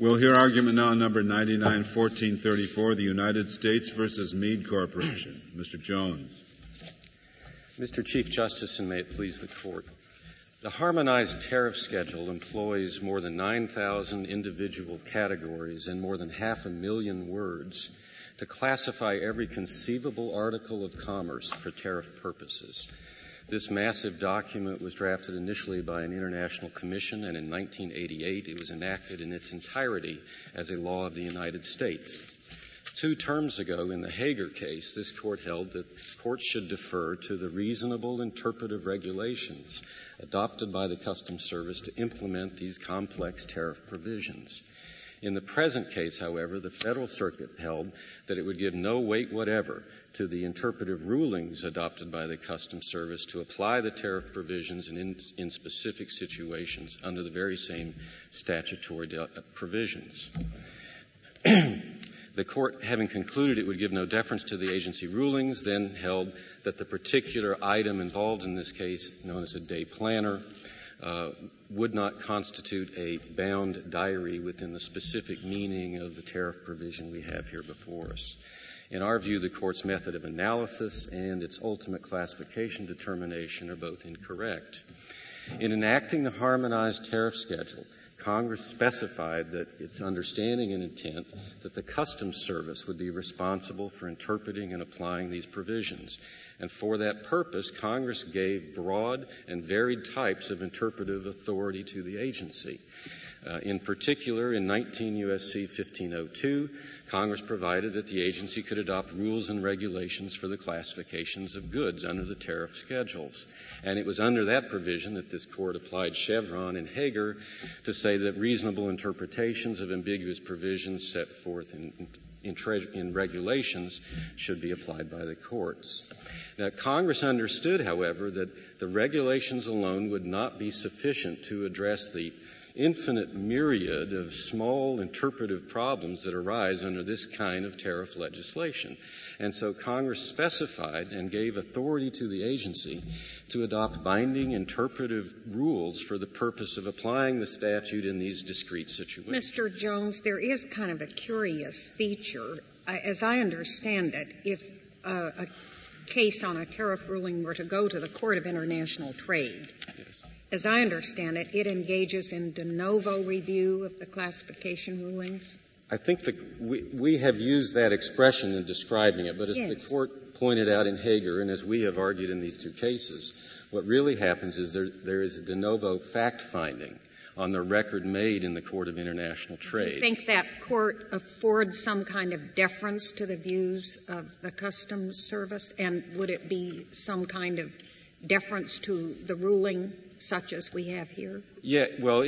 We'll hear argument now on number 99-1434, the United States versus Mead Corporation. Mr. Jones. Mr. Chief Justice, and may it please the Court, the harmonized tariff schedule employs more than 9,000 individual categories and more than 500,000 words to classify every conceivable article of commerce for tariff purposes. This massive document was drafted initially by an international commission, and in 1988 it was enacted in its entirety as a law of the United States. 2 terms ago, in the Haggar case, this Court held that courts should defer to the reasonable interpretive regulations adopted by the Customs Service to implement these complex tariff provisions. In the present case, however, the Federal Circuit held that it would give no weight whatever to the interpretive rulings adopted by the Customs Service to apply the tariff provisions in specific situations under the very same statutory provisions. The Court, having concluded it would give no deference to the agency rulings, then held that the particular item involved in this case, known as a day planner, would not constitute a bound diary within the specific meaning of the tariff provision we have here before us. In our view, the Court's method of analysis and its ultimate classification determination are both incorrect. In enacting the harmonized tariff schedule, Congress specified that its understanding and intent that the Customs Service would be responsible for interpreting and applying these provisions. And for that purpose, Congress gave broad and varied types of interpretive authority to the agency. In particular, in 19 U.S.C. 1502, Congress provided that the agency could adopt rules and regulations for the classifications of goods under the tariff schedules. And it was under that provision that this Court applied Chevron and Haggar to say that reasonable interpretations of ambiguous provisions set forth in regulations should be applied by the courts. Now, Congress understood, however, that the regulations alone would not be sufficient to address the infinite myriad of small interpretive problems that arise under this kind of tariff legislation. And so Congress specified and gave authority to the agency to adopt binding interpretive rules for the purpose of applying the statute in these discrete situations. Mr. Jones, there is kind of a curious feature. As I understand it, if a case on a tariff ruling were to go to the Court of International Trade, yes. As I understand it, it engages in de novo review of the classification rulings. I think we have used that expression in describing it, but as yes. The Court pointed out in Haggar and as we have argued in these 2 cases, what really happens is there is a de novo fact-finding on the record made in the Court of International Trade. Do you think that court affords some kind of deference to the views of the Customs Service, and would it be some kind of deference to the ruling such as we have here? Yeah, well,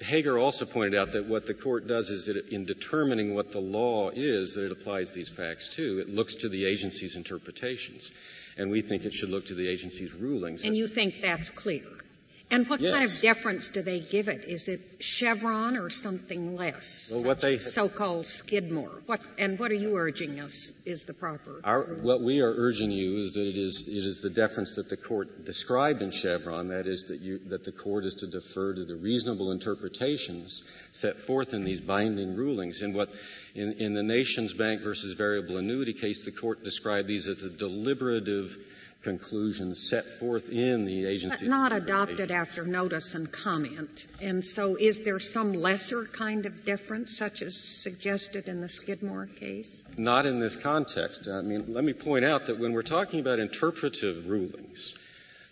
Haggar also pointed out that what the Court does is that in determining what the law is that it applies these facts to, it looks to the agency's interpretations. And we think it should look to the agency's rulings. And you think that's clear? And what yes. kind of deference do they give it? Is it Chevron or something less? Well, what they so-called Skidmore. What are you urging us is the proper? What we are urging you is that it is the deference that the Court described in Chevron. That is that the Court is to defer to the reasonable interpretations set forth in these binding rulings. And what in the Nations Bank versus Variable Annuity case, the Court described these as a deliberative conclusions set forth in the agency. But not adopted after notice and comment. And so is there some lesser kind of deference such as suggested in the Skidmore case? Not in this context. I mean, let me point out that when we're talking about interpretive rulings,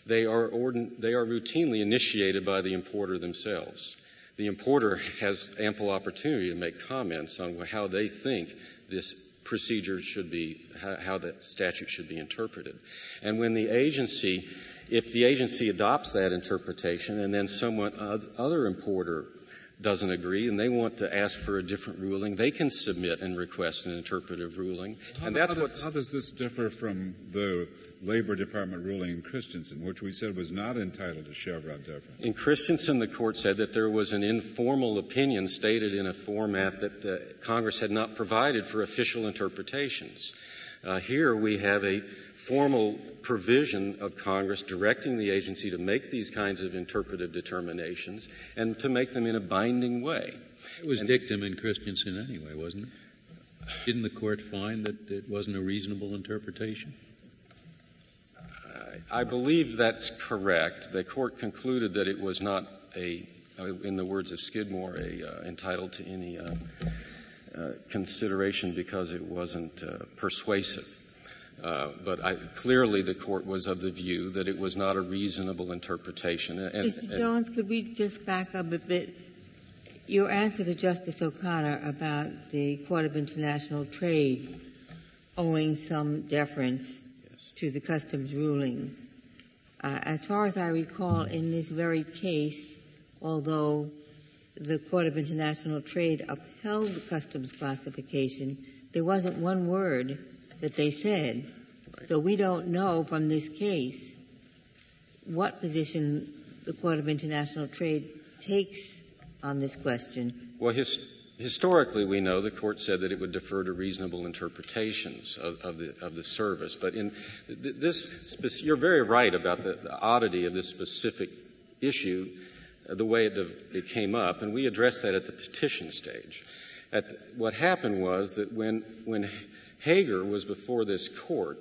they are routinely initiated by the importer themselves. The importer has ample opportunity to make comments on how they think this procedure should be, how the statute should be interpreted. And when the agency, if the agency adopts that interpretation and then someone, other importer doesn't agree and they want to ask for a different ruling, they can submit and request an interpretive ruling. And that's what. How does this differ from the Labor Department ruling in Christensen, which we said was not entitled to Chevron deference? In Christensen, the Court said that there was an informal opinion stated in a format that Congress had not provided for official interpretations. Here we have a formal provision of Congress directing the agency to make these kinds of interpretive determinations and to make them in a binding way. It was dictum in Christensen anyway, wasn't it? Didn't the court find that it wasn't a reasonable interpretation? I believe that's correct. The court concluded that it was not a, in the words of Skidmore, entitled to any consideration because it wasn't persuasive. But clearly the court was of the view that it was not a reasonable interpretation. And, Mr. Jones, could we just back up a bit? Your answer to Justice O'Connor about the Court of International Trade owing some deference to the customs rulings. As far as I recall, in this very case, although the Court of International Trade upheld the customs classification, there wasn't one word that they said. Right. So we don't know from this case what position the Court of International Trade takes on this question. Well, historically, we know the court said that it would defer to reasonable interpretations of the service. But in this, you're very right about the oddity of this specific issue, the way it came up, and we addressed that at the petition stage. What happened was that when Haggar was before this court,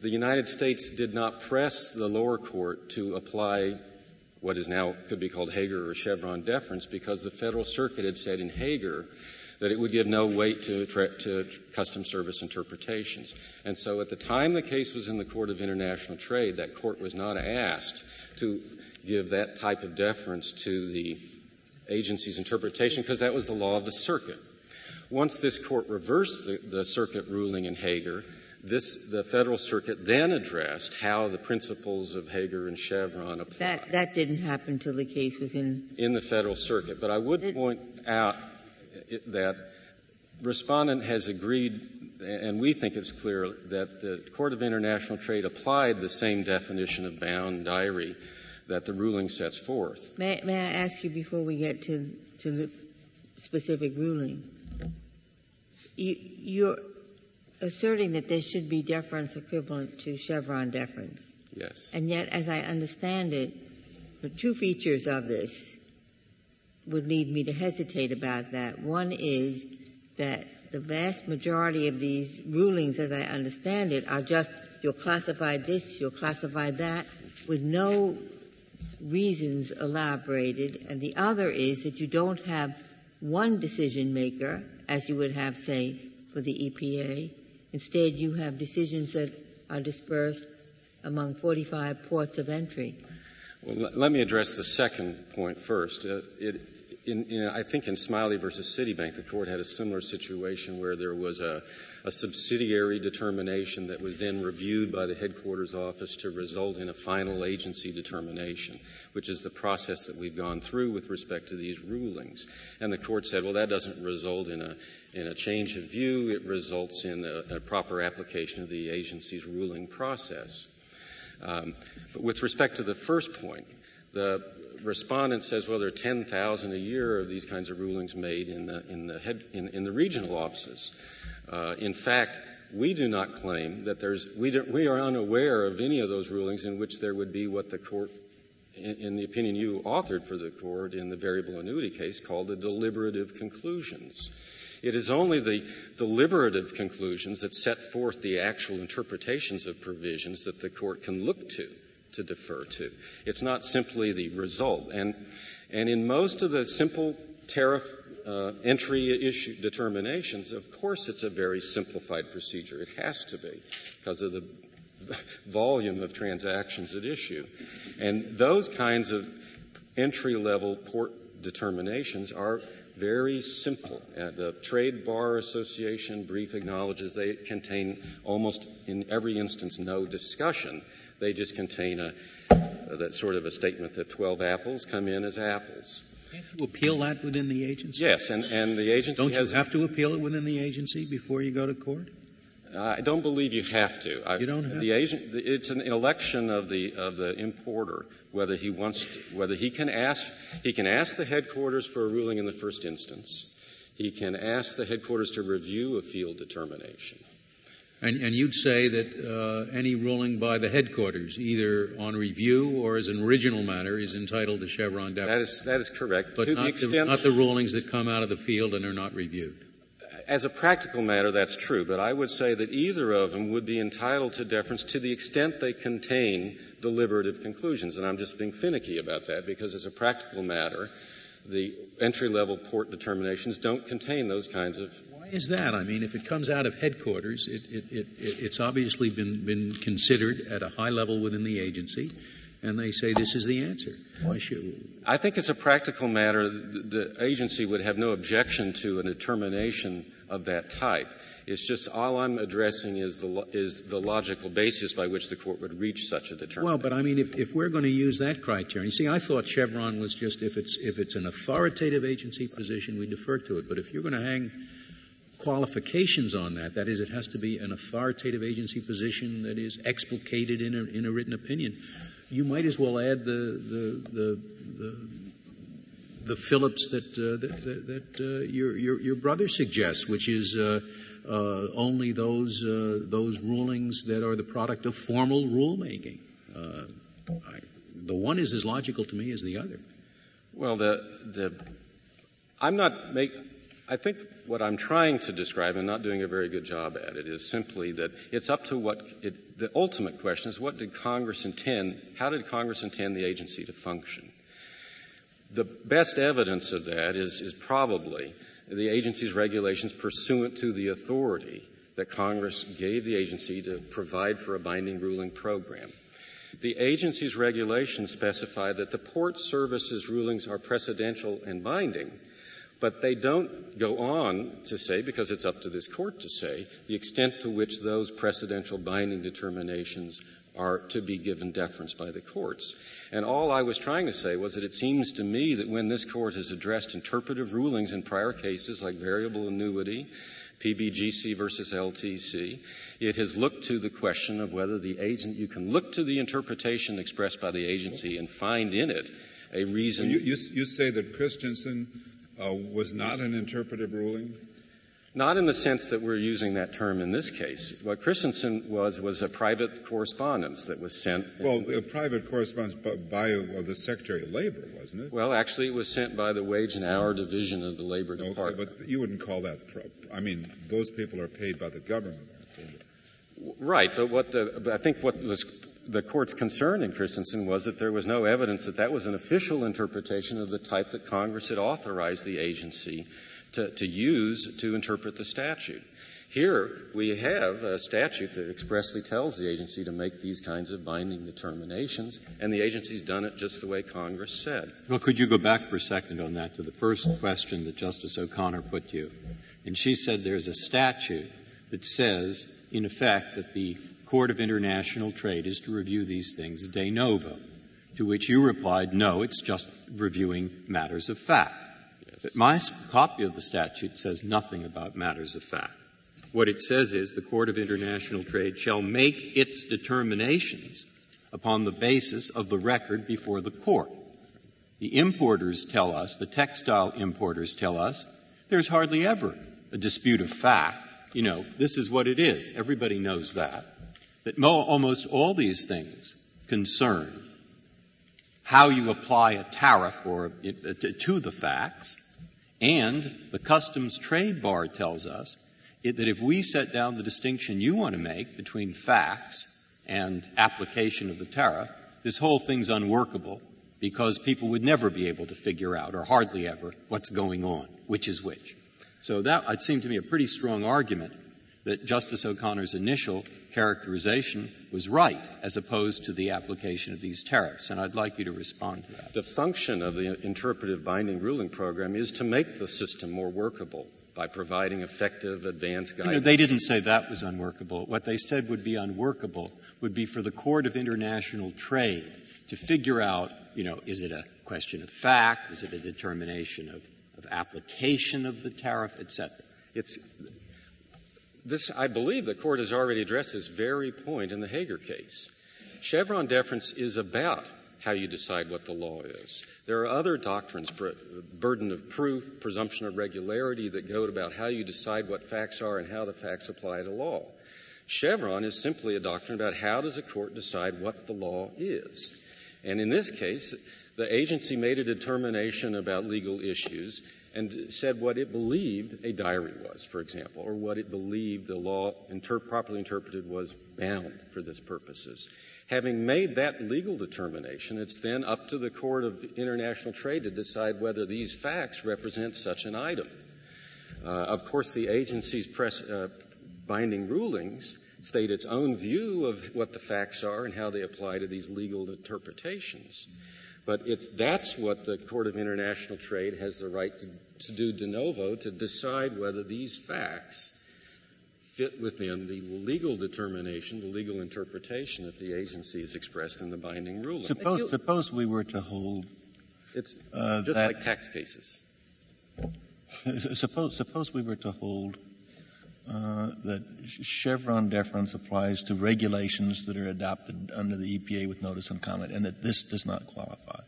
the United States did not press the lower court to apply what is now could be called Haggar or Chevron deference, because the Federal Circuit had said in Haggar that it would give no weight to Customs Service interpretations. And so at the time the case was in the Court of International Trade, that court was not asked to give that type of deference to the agency's interpretation, because that was the law of the circuit. Once this court reversed the circuit ruling in Haggar, the Federal Circuit then addressed how the principles of Haggar and Chevron apply. That didn't happen till the case was in the Federal Circuit. But I would point out that Respondent has agreed, and we think it's clear, that the Court of International Trade applied the same definition of bound diary that the ruling sets forth. May I ask you, before we get to the specific ruling, you're asserting that there should be deference equivalent to Chevron deference. Yes. And yet, as I understand it, the two features of this would lead me to hesitate about that. One is that the vast majority of these rulings, as I understand it, are just you'll classify this, you'll classify that, with no reasons elaborated. And the other is that you don't have one decision maker, as you would have, say, for the EPA. Instead, you have decisions that are dispersed among 45 ports of entry. Well, let me address the second point first. I think in Smiley versus Citibank, the court had a similar situation where there was a subsidiary determination that was then reviewed by the headquarters office to result in a final agency determination, which is the process that we've gone through with respect to these rulings. And the court said, well, that doesn't result in a change of view. It results in a proper application of the agency's ruling process. But with respect to the first point, the Respondent says, well, there are 10,000 a year of these kinds of rulings made in the regional offices. In fact, we do not claim that we are unaware of any of those rulings in which there would be what the court, in the opinion you authored for the court in the variable annuity case, called the deliberative conclusions. It is only the deliberative conclusions that set forth the actual interpretations of provisions that the court can look to defer to. It's not simply the result. And in most of the simple tariff entry issue determinations, of course it's a very simplified procedure. It has to be because of the volume of transactions at issue. And those kinds of entry-level port determinations are very simple. The Trade Bar Association brief acknowledges they contain almost in every instance no discussion. They just contain that sort of a statement that 12 apples come in as apples. Can't you appeal that within the agency? Yes, and the agency has — Don't you have to appeal it within the agency before you go to court? I don't believe you have to. You don't have to? It's an election of the importer whether he wants to, whether he can ask the headquarters for a ruling in the first instance. He can ask the headquarters to review a field determination. And you'd say that any ruling by the headquarters, either on review or as an original matter, is entitled to Chevron deference. That is correct. But to not the rulings that come out of the field and are not reviewed. As a practical matter, that's true. But I would say that either of them would be entitled to deference to the extent they contain deliberative conclusions. And I'm just being finicky about that because as a practical matter, the entry-level port determinations don't contain those kinds of. Why is that? I mean, if it comes out of headquarters, it's obviously been considered at a high level within the agency, and they say this is the answer. Why should? I think as a practical matter, the agency would have no objection to a determination of that type. It's just all I'm addressing is the logical basis by which the court would reach such a determination. Well, but I mean, if we're going to use that criterion, you see, I thought Chevron was just if it's an authoritative agency position, we defer to it. But if you're going to hang qualifications on that is, it has to be an authoritative agency position that is explicated in a written opinion. You might as well add the Phillips that your brother suggests, which is only those rulings that are the product of formal rulemaking. The one is as logical to me as the other. Well, I think what I'm trying to describe and not doing a very good job at it is simply that it's up to the ultimate question is what did Congress intend, how did Congress intend the agency to function? The best evidence of that is probably the agency's regulations pursuant to the authority that Congress gave the agency to provide for a binding ruling program. The agency's regulations specify that the Port Service's rulings are precedential and binding, but they don't go on to say, because it's up to this court to say, the extent to which those precedential binding determinations are to be given deference by the courts. And all I was trying to say was that it seems to me that when this court has addressed interpretive rulings in prior cases like variable annuity, PBGC versus LTC, it has looked to the question of whether you can look to the interpretation expressed by the agency and find in it a reason. You say that Christensen was not an interpretive ruling? Not in the sense that we're using that term in this case. What Christensen was a private correspondence that was sent. Well, a private correspondence by the Secretary of Labor, wasn't it? Well, actually, it was sent by the Wage and Hour Division of the Labor Department. Okay, but you wouldn't call that those people are paid by the government. Right, but I think what was the court's concern in Christensen was that there was no evidence that that was an official interpretation of the type that Congress had authorized the agency to use to interpret the statute. Here we have a statute that expressly tells the agency to make these kinds of binding determinations, and the agency's done it just the way Congress said. Well, could you go back for a second on that to the first question that Justice O'Connor put you? And she said there's a statute that says, in effect, that the Court of International Trade is to review these things de novo, to which you replied, no, it's just reviewing matters of fact. Yes. But my copy of the statute says nothing about matters of fact. What it says is the Court of International Trade shall make its determinations upon the basis of the record before the court. The importers tell us, the textile importers tell us, there's hardly ever a dispute of fact. You know, this is what it is. Everybody knows that. That almost all these things concern how you apply a tariff or to the facts, and the Customs Trade Bar tells us that if we set down the distinction you want to make between facts and application of the tariff, this whole thing's unworkable because people would never be able to figure out, or hardly ever, what's going on, which is which. So that, it seemed to me, a pretty strong argument that Justice O'Connor's initial characterization was right as opposed to the application of these tariffs, and I'd like you to respond to that. The function of the interpretive binding ruling program is to make the system more workable by providing effective advanced guidance. You know, they didn't say that was unworkable. What they said would be unworkable would be for the Court of International Trade to figure out, you know, is it a question of fact, is it a determination of application of the tariff, et cetera. I believe the Court has already addressed this very point in the Haggar case. Chevron deference is about how you decide what the law is. There are other doctrines, burden of proof, presumption of regularity, that go about how you decide what facts are and how the facts apply to law. Chevron is simply a doctrine about how does a court decide what the law is. And in this case, the agency made a determination about legal issues and said what it believed a diary was, for example, or what it believed the law properly interpreted was bound for these purposes. Having made that legal determination, it's then up to the Court of International Trade to decide whether these facts represent such an item. Of course, the agency's binding rulings state its own view of what the facts are and how they apply to these legal interpretations. But that's what the Court of International Trade has the right to do de novo, to decide whether these facts fit within the legal determination, the legal interpretation that the agency has expressed in the binding ruling. Suppose we were to hold it's just that, like tax cases. Suppose we were to hold that Chevron deference applies to regulations that are adopted under the EPA with notice and comment, and that this does not qualify.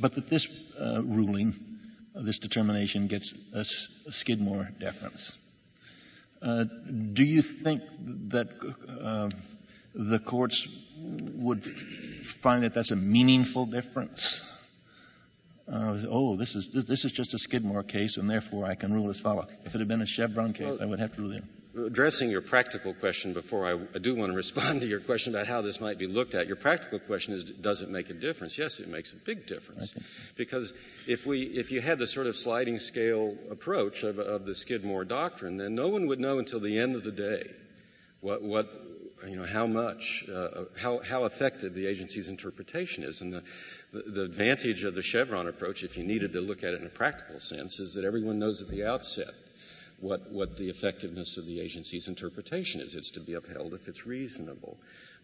But that this ruling, this determination, gets a Skidmore deference. Do you think that the courts would find that that's a meaningful difference? This is just a Skidmore case, and therefore I can rule as follows. If it had been a Chevron case, I would have to rule it. Addressing your practical question before I do want to respond to your question about how this might be looked at. Your practical question is, does it make a difference? Yes, it makes a big difference. Okay. Because if you had the sort of sliding scale approach of the Skidmore doctrine, then no one would know until the end of the day how effective the agency's interpretation is. And the advantage of the Chevron approach, if you needed to look at it in a practical sense, is that everyone knows at the outset what the effectiveness of the agency's interpretation is. It's to be upheld if it's reasonable.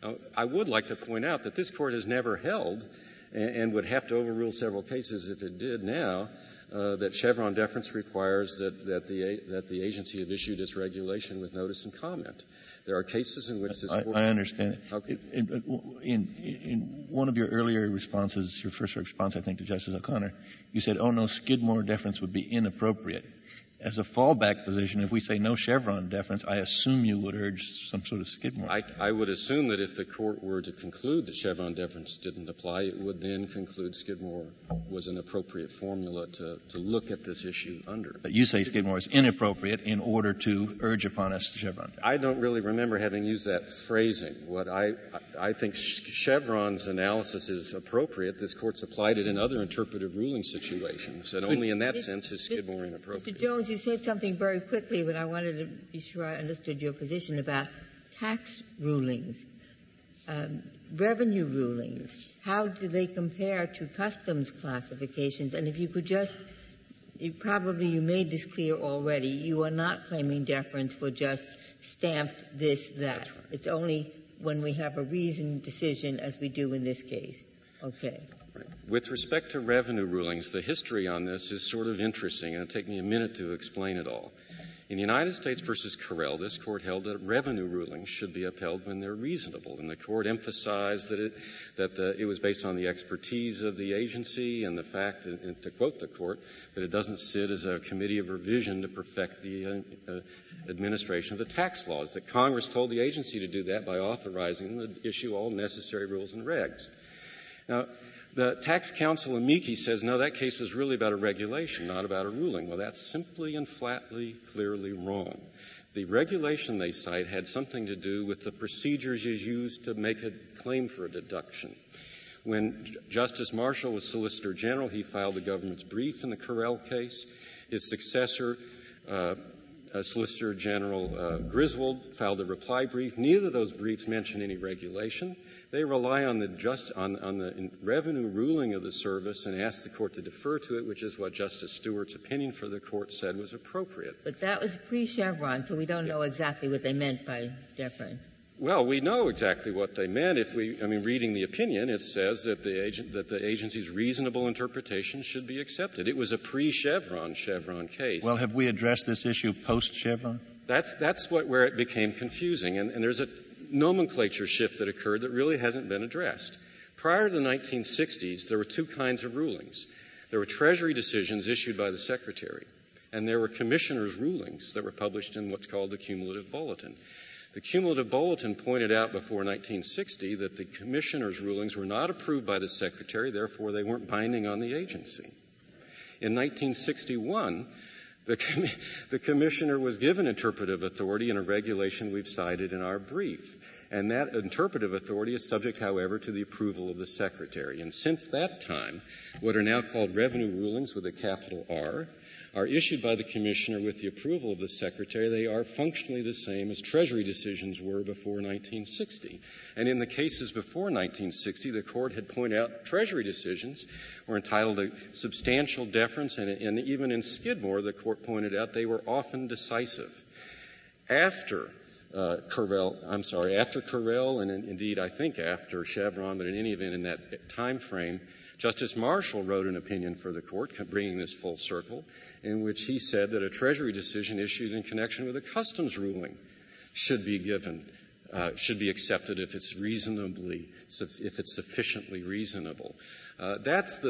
Now, I would like to point out that this Court has never held, and would have to overrule several cases if it did now, that Chevron deference requires that the agency have issued its regulation with notice and comment. There are cases in which this Court... I understand. Okay. In one of your earlier responses, your first response, I think, to Justice O'Connor, you said, Skidmore deference would be inappropriate. As a fallback position, if we say no Chevron deference, I assume you would urge some sort of Skidmore. I would assume that if the Court were to conclude that Chevron deference didn't apply, it would then conclude Skidmore was an appropriate formula to look at this issue under. But you say Skidmore is inappropriate in order to urge upon us Chevron deference. I don't really remember having used that phrasing. What I think Chevron's analysis is appropriate. This Court's applied it in other interpretive ruling situations, and only in that sense is Skidmore inappropriate. Mr. Jones, you said something very quickly when I wanted to be sure I understood your position about tax rulings, revenue rulings. How do they compare to customs classifications? And if you could just — you made this clear already. You are not claiming deference for just stamped this, that. That's right. It's only when we have a reasoned decision, as we do in this case. Okay. With respect to revenue rulings, the history on this is sort of interesting, and it'll take me a minute to explain it all. In the United States versus Correll, this Court held that revenue rulings should be upheld when they're reasonable, and the Court emphasized that it was based on the expertise of the agency and the fact, and to quote the Court, that it doesn't sit as a committee of revision to perfect the administration of the tax laws, that Congress told the agency to do that by authorizing them to issue all necessary rules and regs. Now, the tax counsel amici says, no, that case was really about a regulation, not about a ruling. Well, that's simply and flatly, clearly wrong. The regulation they cite had something to do with the procedures you use to make a claim for a deduction. When Justice Marshall was Solicitor General, he filed the government's brief in the Correll case. His successor, Solicitor General Griswold, filed a reply brief. Neither of those briefs mention any regulation. They rely on the revenue ruling of the service and ask the Court to defer to it, which is what Justice Stewart's opinion for the Court said was appropriate. But that was pre-Chevron, so we don't know exactly what they meant by deference. Well, we know exactly what they meant. Reading the opinion, it says that the agency's reasonable interpretation should be accepted. It was a pre-Chevron case. Well, have we addressed this issue post-Chevron? That's where it became confusing, and there's a nomenclature shift that occurred that really hasn't been addressed. Prior to the 1960s, there were two kinds of rulings. There were Treasury decisions issued by the Secretary, and there were commissioners' rulings that were published in what's called the Cumulative Bulletin. The Cumulative Bulletin pointed out before 1960 that the commissioners' rulings were not approved by the Secretary, therefore they weren't binding on the agency. In 1961, the commissioner was given interpretive authority in a regulation we've cited in our brief. And that interpretive authority is subject, however, to the approval of the Secretary. And since that time, what are now called revenue rulings with a capital R are issued by the commissioner with the approval of the Secretary. They are functionally the same as Treasury decisions were before 1960. And in the cases before 1960, the Court had pointed out Treasury decisions were entitled to substantial deference, and even in Skidmore, the Court pointed out they were often decisive. After Correll, and indeed I think after Chevron, but in any event in that time frame, Justice Marshall wrote an opinion for the Court, bringing this full circle, in which he said that a Treasury decision issued in connection with a customs ruling should be accepted if it's sufficiently reasonable. That's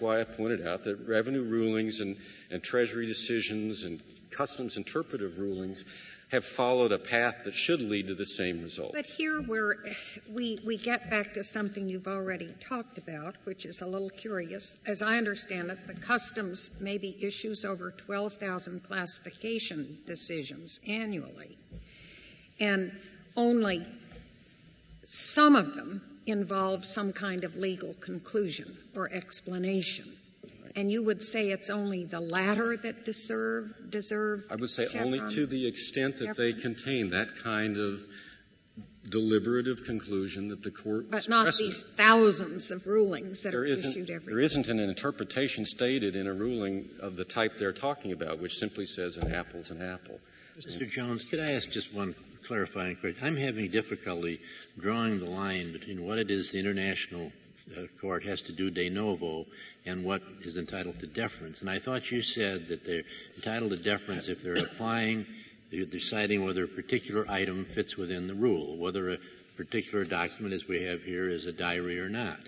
why I pointed out that revenue rulings and Treasury decisions and customs interpretive rulings have followed a path that should lead to the same result. But here we get back to something you've already talked about, which is a little curious. As I understand it, the Customs maybe issues over 12,000 classification decisions annually, and only some of them involve some kind of legal conclusion or explanation. And you would say it's only the latter that deserve I would say Chevron only to the extent that reference. They contain that kind of deliberative conclusion that the Court but expresses. Not these thousands of rulings that are issued every year. There isn't an interpretation stated in a ruling of the type they're talking about, which simply says an apple's an apple. Mr. Jones, could I ask just one clarifying question? I'm having difficulty drawing the line between what it is the international court has to do de novo and what is entitled to deference. And I thought you said that they're entitled to deference if they're applying, they're deciding whether a particular item fits within the rule, whether a particular document, as we have here, is a diary or not.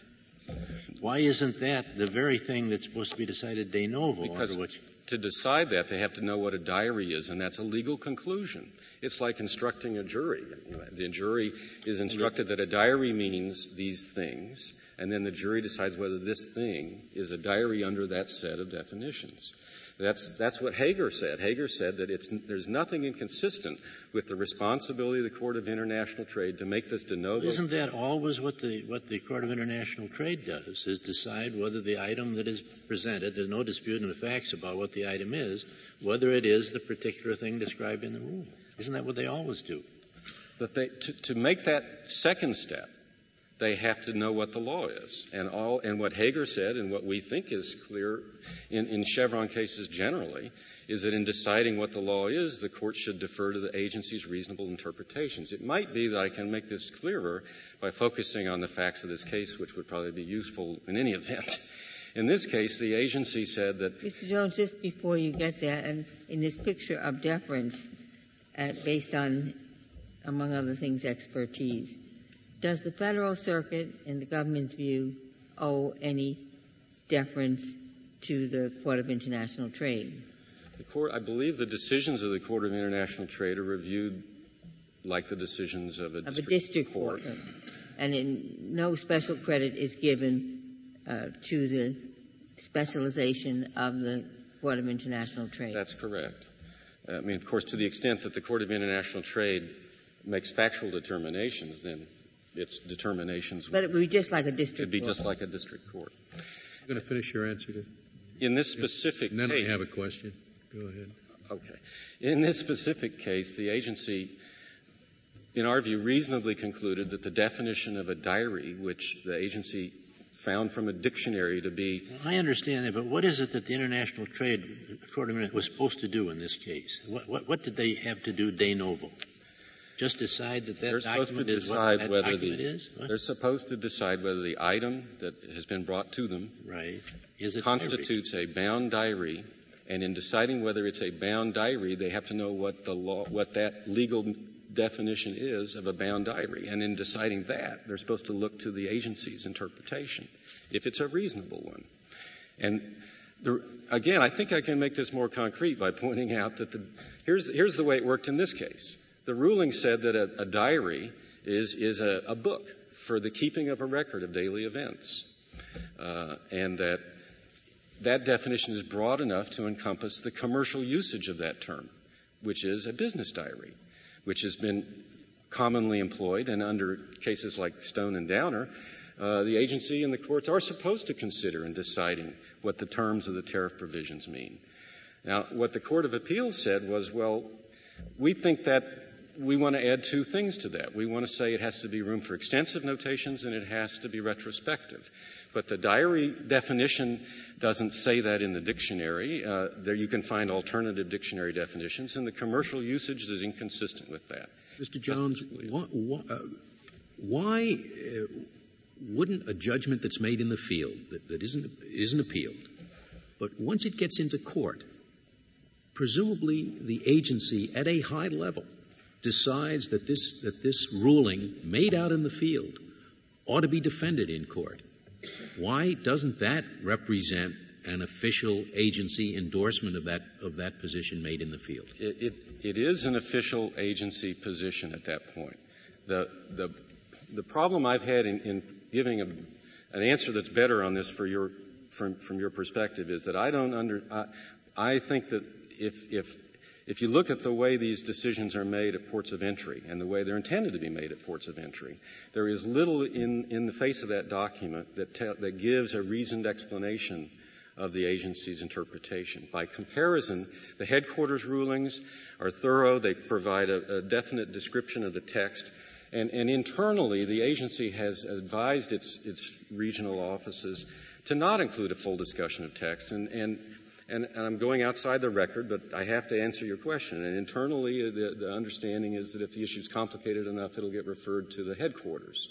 Why isn't that the very thing that's supposed to be decided de novo? Because to decide that, they have to know what a diary is, and that's a legal conclusion. It's like instructing a jury. The jury is instructed that a diary means these things, and then the jury decides whether this thing is a diary under that set of definitions. That's what Haggar said. Haggar said that there's nothing inconsistent with the responsibility of the Court of International Trade to make this de novo. Isn't that always what the Court of International Trade does, is decide whether the item that is presented, there's no dispute in the facts about what the item is, whether it is the particular thing described in the rule. Isn't that what they always do? But to make that second step, they have to know what the law is. And what Haggar said and what we think is clear in Chevron cases generally is that in deciding what the law is, the Court should defer to the agency's reasonable interpretations. It might be that I can make this clearer by focusing on the facts of this case, which would probably be useful in any event. In this case, the agency said that — Mr. Jones, just before you get there, and in this picture of deference based on, among other things, expertise, does the Federal Circuit, in the government's view, owe any deference to the Court of International Trade? I believe the decisions of the Court of International Trade are reviewed like the decisions of a district court. And no special credit is given to the specialization of the Court of International Trade. That's correct. I mean, of course, to the extent that the Court of International Trade makes factual determinations, then its determinations. But it would be just like a district court. It would be just like a district court. I'm going to finish your answer to in this specific case. Then I have a question. Go ahead. Okay. In this specific case, the agency, in our view, reasonably concluded that the definition of a diary, which the agency found from a dictionary to be. Well, I understand that, but what is it that the International Trade Court was supposed to do in this case? What did they have to do de novo? Just decide that document is what that document is? What? They're supposed to decide whether the item that has been brought to them right. Is it constitutes a bound diary, and in deciding whether it's a bound diary, they have to know what the law, what that legal definition is of a bound diary. And in deciding that, they're supposed to look to the agency's interpretation, if it's a reasonable one. And Again, I think I can make this more concrete by pointing out that here's the way it worked in this case. The ruling said that a diary is a book for the keeping of a record of daily events, and that definition is broad enough to encompass the commercial usage of that term, which is a business diary, which has been commonly employed. And under cases like Stone and Downer, the agency and the courts are supposed to consider in deciding what the terms of the tariff provisions mean. Now, what the Court of Appeals said was, well, we think that we want to add two things to that. We want to say it has to be room for extensive notations and it has to be retrospective. But the diary definition doesn't say that in the dictionary. There you can find alternative dictionary definitions, and the commercial usage is inconsistent with that. Mr. Jones, why wouldn't a judgment that's made in the field that isn't appealed, but once it gets into court, presumably the agency at a high level decides that this ruling made out in the field ought to be defended in court? Why doesn't that represent an official agency endorsement of that position made in the field? It is an official agency position at that point. The problem I've had in giving an answer that's better on this from your perspective is that I think that if you look at the way these decisions are made at ports of entry and the way they're intended to be made at ports of entry, there is little in the face of that document that gives a reasoned explanation of the agency's interpretation. By comparison, the headquarters rulings are thorough. They provide a definite description of the text. And internally, the agency has advised its regional offices to not include a full discussion of text. And I'm going outside the record, but I have to answer your question. And internally, the understanding is that if the issue is complicated enough, it'll get referred to the headquarters.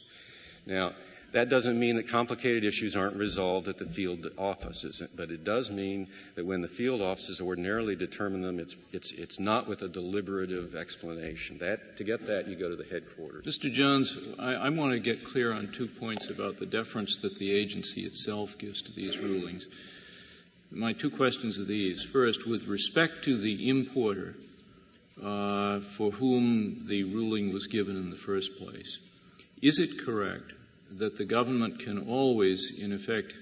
Now, that doesn't mean that complicated issues aren't resolved at the field offices, but it does mean that when the field offices ordinarily determine them, it's not with a deliberative explanation. To get that, you go to the headquarters. Mr. Jones, I want to get clear on 2 points about the deference that the agency itself gives to these rulings. My 2 questions are these. First, with respect to the importer for whom the ruling was given in the first place, is it correct that the government can always, in effect,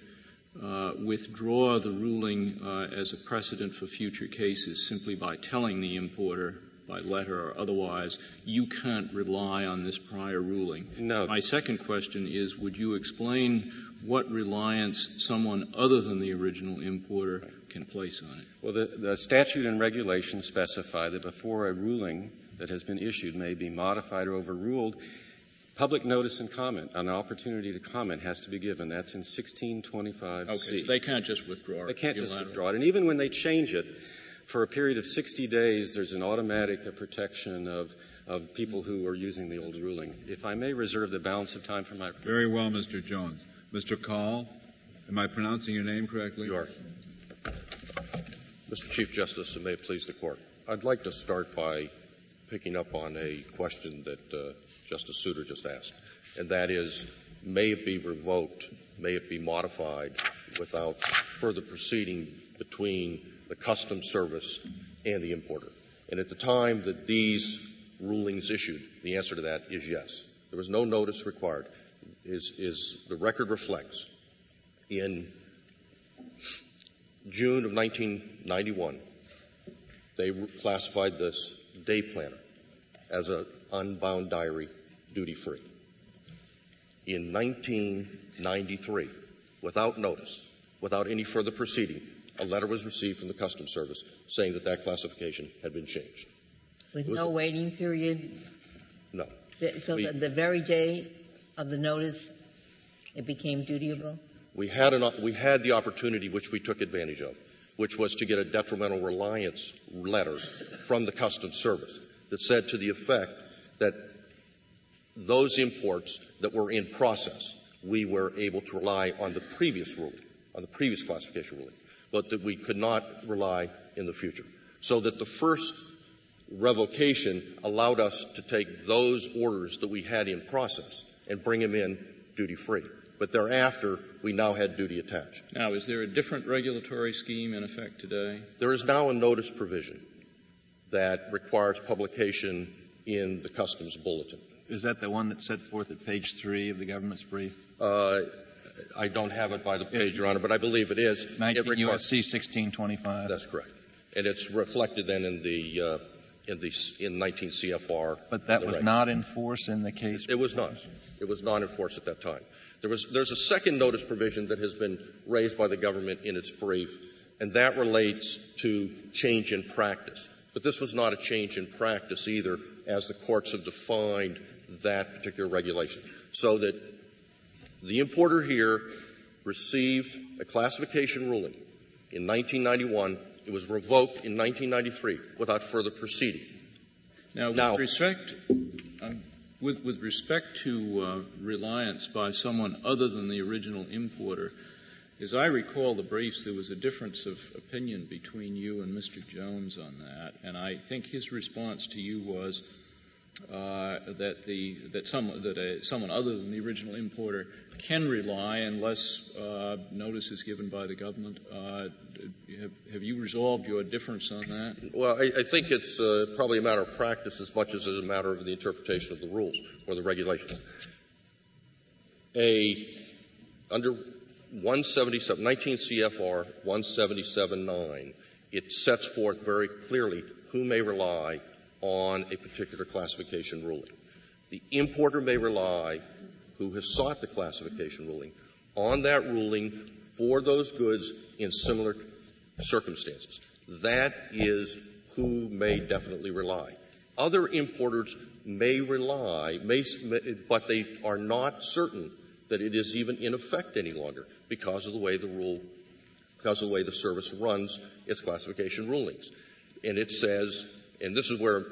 withdraw the ruling as a precedent for future cases simply by telling the importer, by letter or otherwise, you can't rely on this prior ruling? No. My second question is, would you explain what reliance someone other than the original importer can place on it? Well, the statute and regulations specify that before a ruling that has been issued may be modified or overruled, public notice and comment, an opportunity to comment, has to be given. That's in 1625C. Okay, so they can't just withdraw it. They can't just withdraw it. And even when they change it, for a period of 60 days, there's an automatic protection of people who are using the old ruling. If I may reserve the balance of time for my... Very well, Mr. Jones. Mr. Call, am I pronouncing your name correctly? You are. Mr. Chief Justice, and may it please the Court, I'd like to start by picking up on a question that Justice Souter just asked, and that is, may it be revoked, may it be modified without further proceeding between the Customs Service and the importer? And at the time that these rulings issued, the answer to that is yes. There was no notice required. The record reflects, in June of 1991, they classified this day planner as an unbound diary, duty-free. In 1993, without notice, without any further proceeding, a letter was received from the Customs Service saying that classification had been changed. With no waiting period? No. So the very day of the notice, it became dutiable? We had the opportunity, which we took advantage of, which was to get a detrimental reliance letter from the Customs Service that said to the effect that those imports that were in process, we were able to rely on the previous ruling, on the previous classification ruling, but that we could not rely in the future. So that the first revocation allowed us to take those orders that we had in process and bring them in duty-free. but thereafter we now had duty attached. Now, is there a different regulatory scheme in effect today? There is now a notice provision that requires publication in the Customs Bulletin. Is that the one that's set forth at page 3 of the government's brief? I don't have it by the page, Your Honor, but I believe it is. 19 U.S.C. 1625. That's correct. And it's reflected then in 19 CFR. But that was not in force in the case? It was not. It was not in force at that time. There's a second notice provision that has been raised by the government in its brief, and that relates to change in practice. But this was not a change in practice either, as the courts have defined that particular regulation. So that the importer here received a classification ruling in 1991. It was revoked in 1993 without further proceeding. Now with respect to reliance by someone other than the original importer, as I recall the briefs, there was a difference of opinion between you and Mr. Jones on that, and I think his response to you was someone other than the original importer can rely unless notice is given by the government. Have you resolved your difference on that? Well, I think it's probably a matter of practice as much as it is a matter of the interpretation of the rules or the regulations. Under 19 CFR 177.9, it sets forth very clearly who may rely on a particular classification ruling. The importer may rely, who has sought the classification ruling, on that ruling for those goods in similar circumstances. That is who may definitely rely. Other importers may rely, but they are not certain that it is even in effect any longer because of the way the rule, because of the way the service runs its classification rulings. And it says, and this is where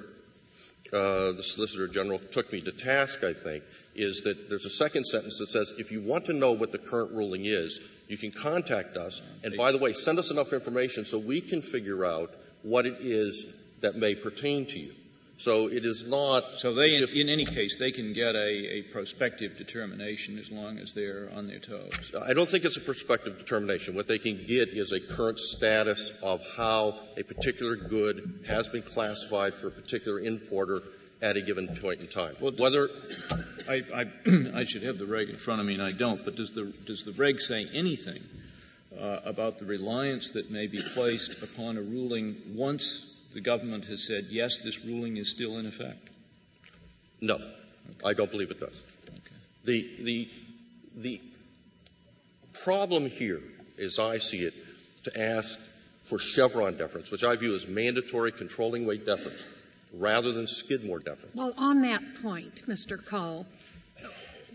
the Solicitor General took me to task, I think, is that there's a second sentence that says, if you want to know what the current ruling is, you can contact us. And, by the way, send us enough information so we can figure out what it is that may pertain to you. So it is not — So they, in any case, they can get a prospective determination as long as they're on their toes. I don't think it's a prospective determination. What they can get is a current status of how a particular good has been classified for a particular importer at a given point in time. Well, whether — I should have the reg in front of me, and I don't, but does the reg say anything about the reliance that may be placed upon a ruling once — the government has said, yes, this ruling is still in effect? No. Okay. I don't believe it does. Okay. The problem here, as I see it, to ask for Chevron deference, which I view as mandatory controlling weight deference, rather than Skidmore deference. Well, on that point, Mr. Cole,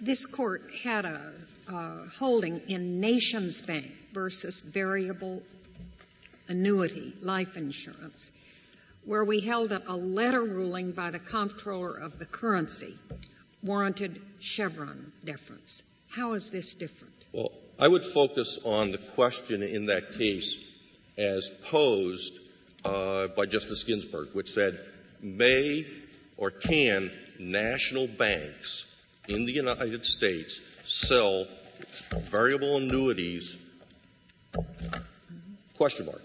this Court had a holding in Nations Bank versus Variable Annuity, life insurance, where we held that a letter ruling by the Comptroller of the Currency warranted Chevron deference. How is this different? Well, I would focus on the question in that case as posed by Justice Ginsburg, which said, may or can national banks in the United States sell variable annuities? Question mark.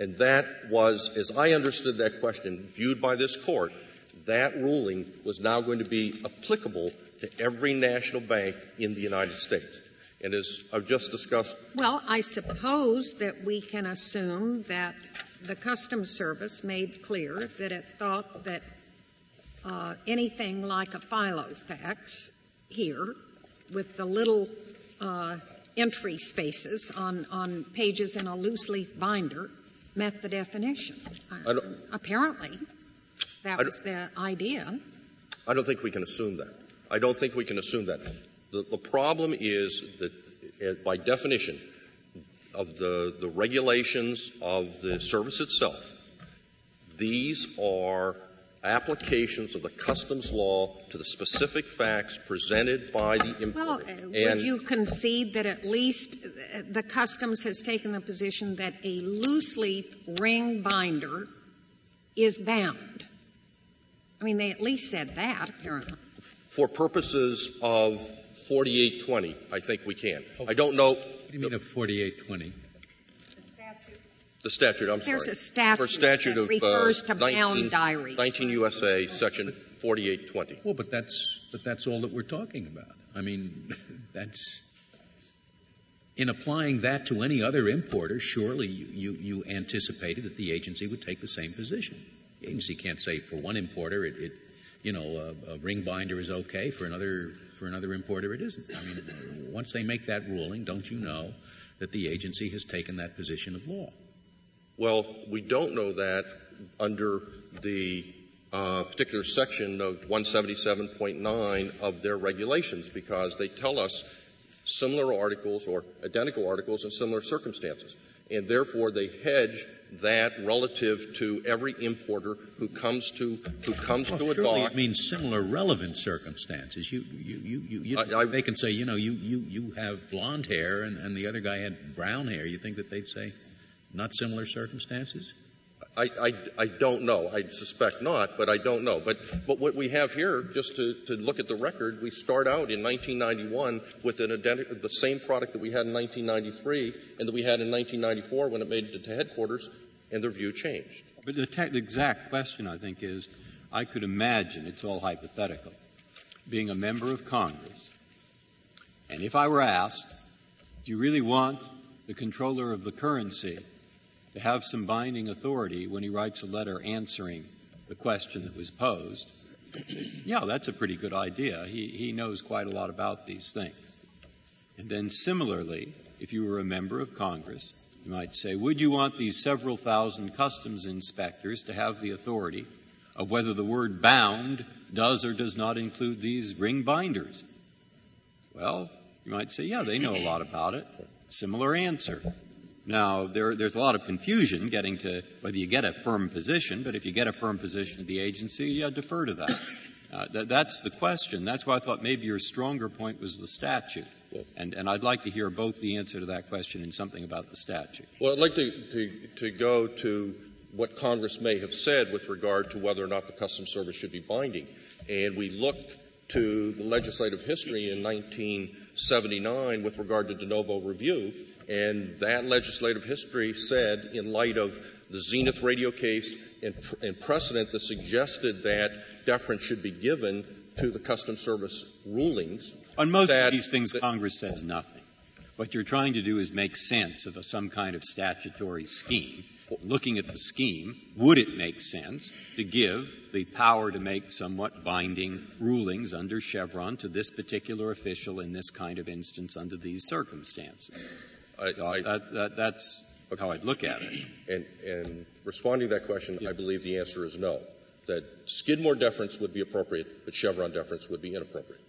And that was, as I understood that question, viewed by this Court, that ruling was now going to be applicable to every national bank in the United States. And as I've just discussed — Well, I suppose that we can assume that the Customs Service made clear that it thought that anything like a filofax here, with the little entry spaces on pages in a loose-leaf binder, met the definition. Apparently, that was the idea. I don't think we can assume that. I don't think we can assume that. The problem is that, by definition, of the regulations of the service itself, these are applications of the customs law to the specific facts presented by the importer. Well, would you concede that at least the customs has taken the position that a loose-leaf ring binder is bound? I mean, they at least said that, apparently. For purposes of 4820, I think we can. Okay. I don't know. What do you mean of 4820? The statute, I'm sorry. There's a statute, that refers to bound diaries. 19 USA Section 4820. Well, but that's all that we're talking about. I mean, that's — in applying that to any other importer, surely you anticipated that the agency would take the same position. The agency can't say for one importer it you know, a ring binder is okay. For another importer, it isn't. I mean, once they make that ruling, don't you know that the agency has taken that position of law? Well, we don't know that under the particular section of 177.9 of their regulations, because they tell us similar articles or identical articles in similar circumstances. And therefore, they hedge that relative to every importer who comes to a dock. Surely it means similar relevant circumstances. They can say, you know, you have blonde hair and the other guy had brown hair. You think that they'd say not similar circumstances? I don't know. I suspect not, but I don't know. But what we have here, just to look at the record, we start out in 1991 with the same product that we had in 1993 and that we had in 1994 when it made it to headquarters, and their view changed. But the exact question, I think, is I could imagine, it's all hypothetical, being a member of Congress, and if I were asked, do you really want the controller of the currency to have some binding authority when he writes a letter answering the question that was posed? Yeah, that's a pretty good idea. He knows quite a lot about these things. And then similarly, if you were a member of Congress, you might say, would you want these several thousand customs inspectors to have the authority of whether the word bound does or does not include these ring binders? Well, you might say, yeah, they know a lot about it. Similar answer. Now, there's a lot of confusion getting to whether you get a firm position, but if you get a firm position at the agency, you defer to that. That's the question. That's why I thought maybe your stronger point was the statute. And I'd like to hear both the answer to that question and something about the statute. Well, I'd like to go to what Congress may have said with regard to whether or not the Customs Service should be binding. And we looked to the legislative history in 1979 with regard to de novo review, and that legislative history said, in light of the Zenith radio case and precedent that suggested that deference should be given to the Customs Service rulings. On most of these things, Congress says nothing. What you're trying to do is make sense of some kind of statutory scheme. Looking at the scheme, would it make sense to give the power to make somewhat binding rulings under Chevron to this particular official in this kind of instance under these circumstances? That's how I'd look at it. And responding to that question, yeah. I believe the answer is no, that Skidmore deference would be appropriate, but Chevron deference would be inappropriate.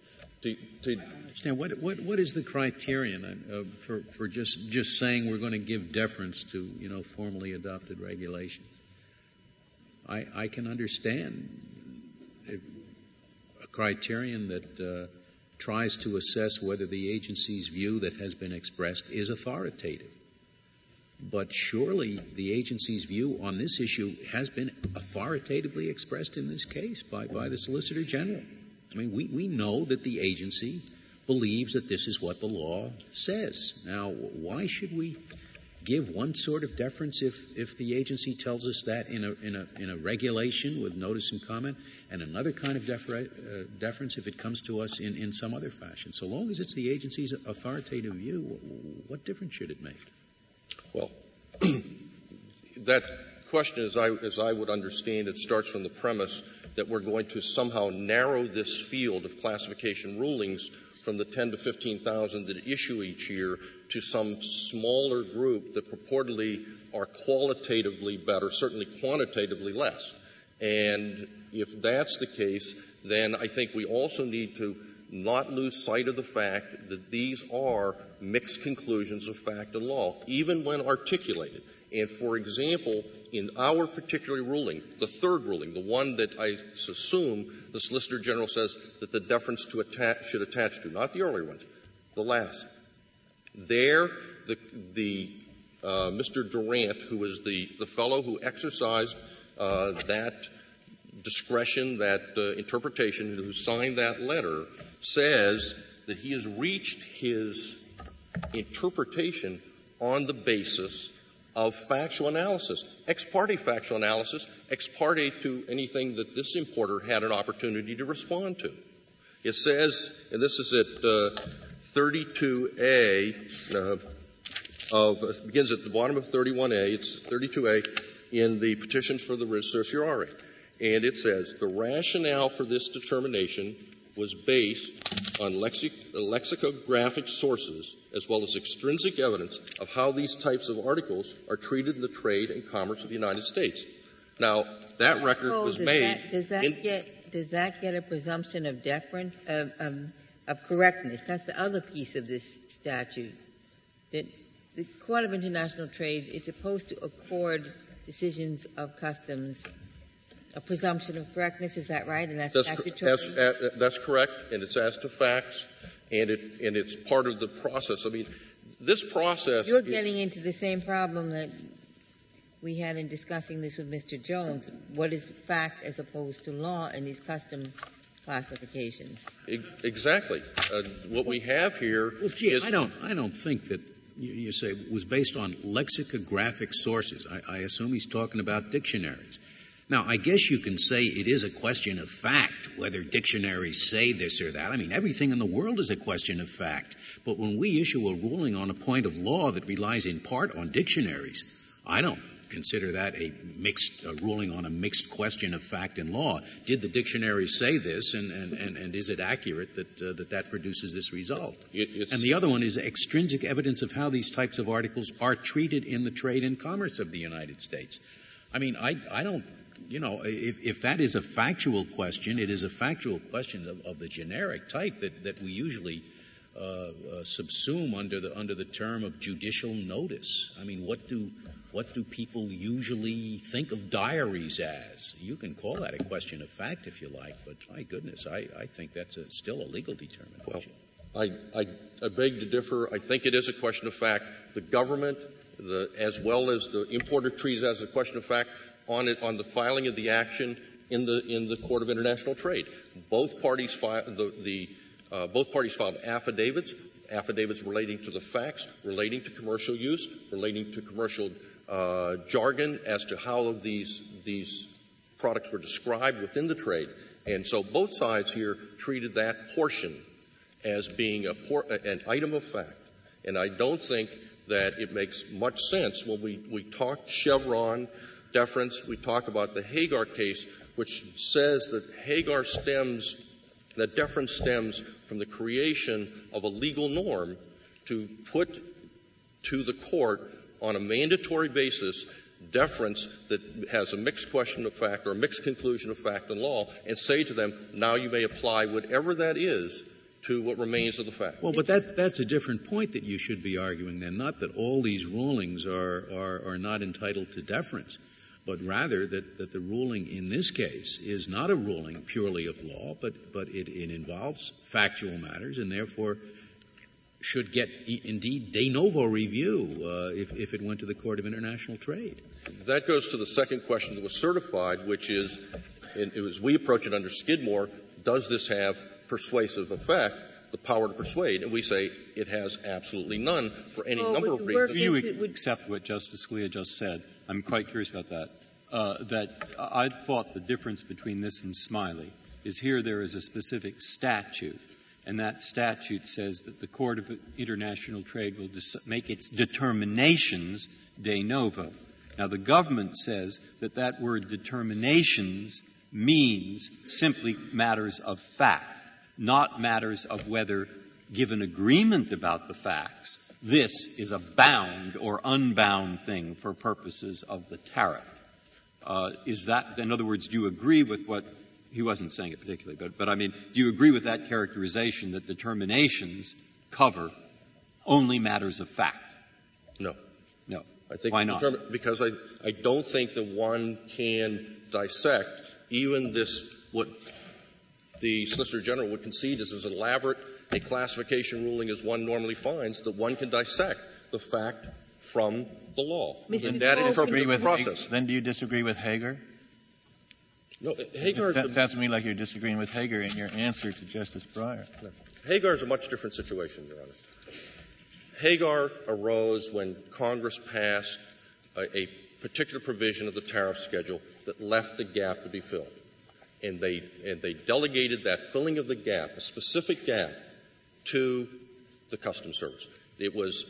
I don't understand. What is the criterion for just saying we're going to give deference to, you know, formally adopted regulations? I can understand a criterion that tries to assess whether the agency's view that has been expressed is authoritative. But surely the agency's view on this issue has been authoritatively expressed in this case by the Solicitor General. I mean, we know that the agency believes that this is what the law says. Now, why should we give one sort of deference if the agency tells us that in a regulation with notice and comment, and another kind of deference if it comes to us in some other fashion? So long as it's the agency's authoritative view, what difference should it make? Well, that question, as I would understand it, starts from the premise that we're going to somehow narrow this field of classification rulings from the 10 to 15,000 that issue each year to some smaller group that purportedly are qualitatively better, certainly quantitatively less. And if that's the case, then I think we also need to not lose sight of the fact that these are mixed conclusions of fact and law, even when articulated. And, for example, in our particular ruling, the third ruling, the one that I assume the Solicitor General says that the deference to should attach to, not the earlier ones, the last. There, Mr. Durant, who was the fellow who exercised that discretion, that interpretation, who signed that letter, says that he has reached his interpretation on the basis of factual analysis, ex parte factual analysis, ex parte to anything that this importer had an opportunity to respond to. It says, and this is at 32A, it begins at the bottom of 31A, it's 32A in the petition for the res certiorari. And it says, the rationale for this determination was based on lexicographic sources as well as extrinsic evidence of how these types of articles are treated in the trade and commerce of the United States. Now, that record was made. Does that get a presumption of deference, of correctness? That's the other piece of this statute. That the Court of International Trade is supposed to accord decisions of customs a presumption of correctness, is that right? And that's statutory? That's correct, and it's as to facts, and it's part of the process. I mean, this process — You're getting into the same problem that we had in discussing this with Mr. Jones. What is fact as opposed to law in these custom classifications? Exactly. What we have here is — I don't think that you say it was based on lexicographic sources. I assume he's talking about dictionaries. Now, I guess you can say it is a question of fact whether dictionaries say this or that. I mean, everything in the world is a question of fact. But when we issue a ruling on a point of law that relies in part on dictionaries, I don't consider that a ruling on a mixed question of fact and law. Did the dictionary say this, and is it accurate that produces this result? And the other one is extrinsic evidence of how these types of articles are treated in the trade and commerce of the United States. I mean, I don't... You know, if that is a factual question, it is a factual question of the generic type that we usually subsume under the term of judicial notice. I mean, what do people usually think of diaries as? You can call that a question of fact if you like, but my goodness, I think that's still a legal determination. Well, I beg to differ. I think it is a question of fact. The government, as well as the importer, treats as a question of fact. On the filing of the action in the Court of International Trade, both parties filed affidavits relating to the facts, relating to commercial use, relating to commercial jargon as to how these products were described within the trade, and so both sides here treated that portion as being an item of fact, and I don't think that it makes much sense when we talk Chevron deference. We talk about the Haggar case, which says that that deference stems from the creation of a legal norm to put to the court on a mandatory basis deference that has a mixed question of fact or a mixed conclusion of fact and law, and say to them, now you may apply whatever that is to what remains of the fact. Well, but that's a different point that you should be arguing then, not that all these rulings are not entitled to deference, but rather that the ruling in this case is not a ruling purely of law, but it involves factual matters and therefore should get, indeed, de novo review if it went to the Court of International Trade. That goes to the second question that was certified, which is, as we approach it under Skidmore, does this have persuasive effect, the power to persuade? And we say it has absolutely none for any number of reasons. Do you accept what Justice Scalia just said? I'm quite curious about that. That I thought the difference between this and Smiley is here there is a specific statute, and that statute says that the Court of International Trade will make its determinations de novo. Now, the government says that that word determinations means simply matters of fact, not matters of whether, given agreement about the facts, this is a bound or unbound thing for purposes of the tariff. Is that, in other words, do you agree with what, he wasn't saying it particularly, but I mean, do you agree with that characterization that determinations cover only matters of fact? No. I think — why not? Because I don't think that one can dissect even this, what the Solicitor General would concede is as elaborate a classification ruling as one normally finds, that one can dissect the fact from the law. Mr. And that is the process. Then do you disagree with Haggar? No, Haggar. That sounds to me like you're disagreeing with Haggar in your answer to Justice Breyer. No. Haggar is a much different situation, Your Honor. Haggar arose when Congress passed a particular provision of the tariff schedule that left the gap to be filled. And they delegated that filling of the gap, a specific gap, to the Customs Service. It was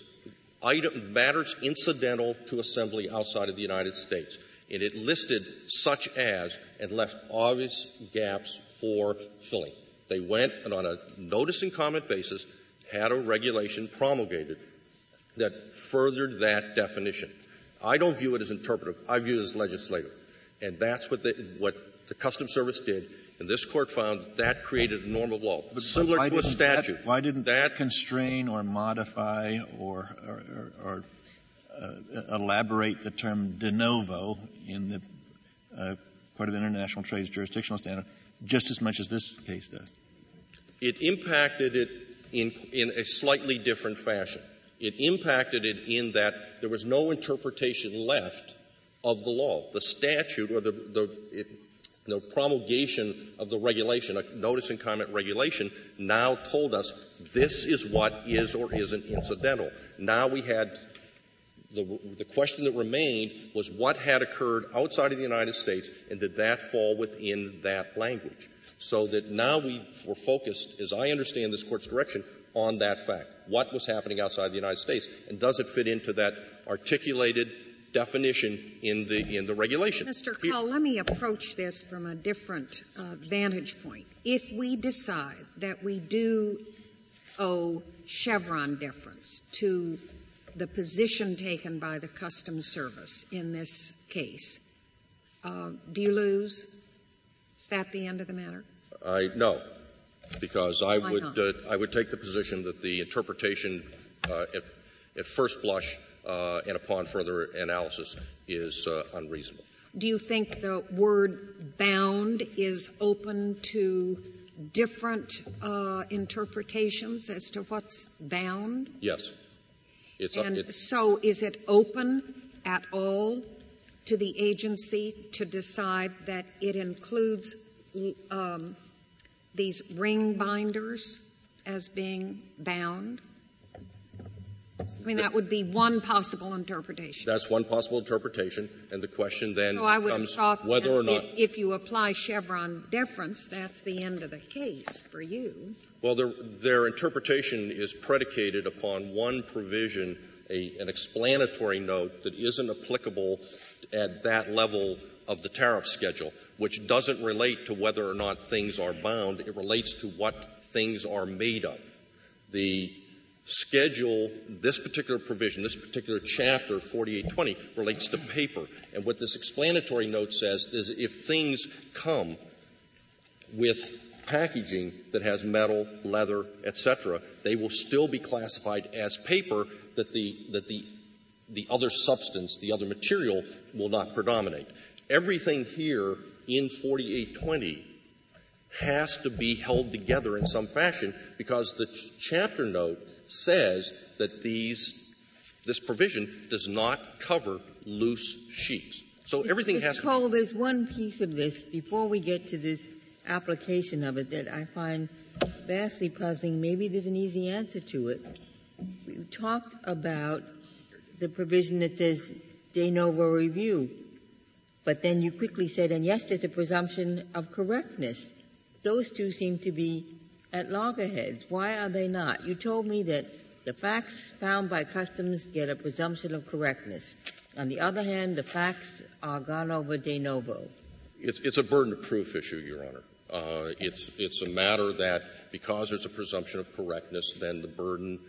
matters incidental to assembly outside of the United States. And it listed such as and left obvious gaps for filling. They went and on a notice and comment basis had a regulation promulgated that furthered that definition. I don't view it as interpretive. I view it as legislative. And that's what the Customs Service did. And this Court found that created a norm of law, but similar to a statute. Why didn't that constrain or modify or elaborate the term de novo in the Court of International Trade's jurisdictional standard just as much as this case does? It impacted it in a slightly different fashion. It impacted it in that there was no interpretation left of the law. The statute or the promulgation of the regulation, a notice and comment regulation, now told us this is what is or isn't incidental. Now we had the question that remained was what had occurred outside of the United States, and did that fall within that language? So that now we were focused, as I understand this Court's direction, on that fact. What was happening outside the United States, and does it fit into that articulated definition in the regulation? Mr. Cole, let me approach this from a different vantage point. If we decide that we do owe Chevron deference to the position taken by the Customs Service in this case, do you lose? Is that the end of the matter? No, because I would take the position that the interpretation at first blush and upon further analysis is unreasonable. Do you think the word bound is open to different interpretations as to what's bound? Yes. So is it open at all to the agency to decide that it includes these ring binders as being bound? I mean, that would be one possible interpretation. That's one possible interpretation, and the question then becomes whether or not. If you apply Chevron deference, that's the end of the case for you. Well, their interpretation is predicated upon one provision, an explanatory note that isn't applicable at that level of the tariff schedule, which doesn't relate to whether or not things are bound. It relates to what things are made of. The schedule, this particular provision, this particular chapter, 4820, relates to paper. And what this explanatory note says is if things come with packaging that has metal, leather, etc., they will still be classified as paper, that the other substance, the other material, will not predominate. Everything here in 4820 has to be held together in some fashion because the chapter note says that this provision does not cover loose sheets. So everything has to be. Mr. Cole, there's one piece of this, before we get to this application of it, that I find vastly puzzling. Maybe there's an easy answer to it. We talked about the provision that says de novo review, but then you quickly said, and yes, there's a presumption of correctness. Those two seem to be at loggerheads. Why are they not? You told me that the facts found by Customs get a presumption of correctness. On the other hand, the facts are gone over de novo. It's a burden of proof issue, Your Honor. It's a matter that because there's a presumption of correctness, then the burden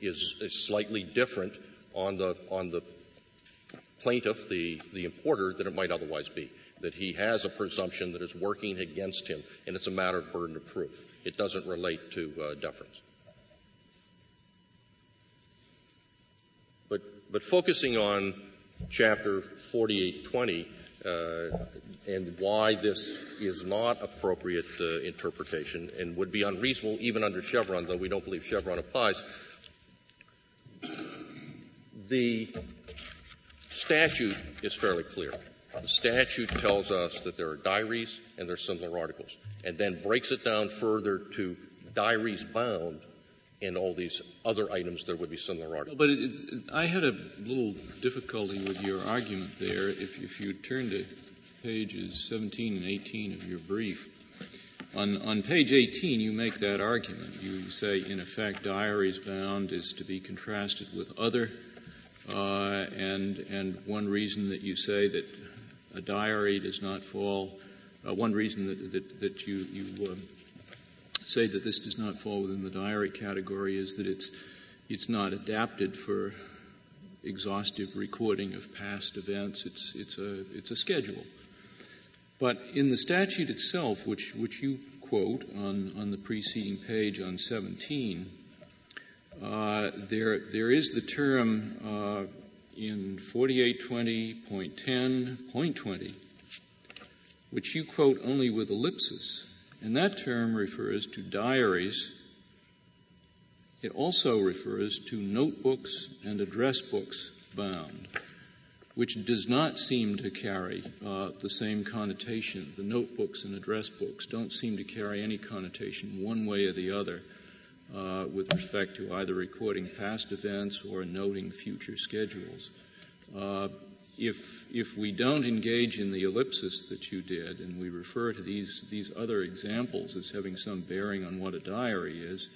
is slightly different on the plaintiff, the importer, than it might otherwise be. That he has a presumption that is working against him, and it's a matter of burden of proof. It doesn't relate to deference. But focusing on Chapter 4820 and why this is not appropriate interpretation and would be unreasonable even under Chevron, though we don't believe Chevron applies, the statute is fairly clear. The statute tells us that there are diaries and there are similar articles, and then breaks it down further to diaries bound and all these other items there would be similar articles. Well, but I had a little difficulty with your argument there. If you turn to pages 17 and 18 of your brief, on page 18 you make that argument. You say, in effect, diaries bound is to be contrasted with other, and one reason that you say that a diary does not fall one reason that you say that this does not fall within the diary category is that it's not adapted for exhaustive recording of past events. It's a schedule. But in the statute itself, which you quote on the preceding page on 17, there is the term in 4820.10.20, which you quote only with ellipsis. And that term refers to diaries. It also refers to notebooks and address books bound, which does not seem to carry the same connotation. The notebooks and address books don't seem to carry any connotation one way or the other with respect to either recording past events or noting future schedules. If we don't engage in the ellipsis that you did and we refer to these other examples as having some bearing on what a diary is,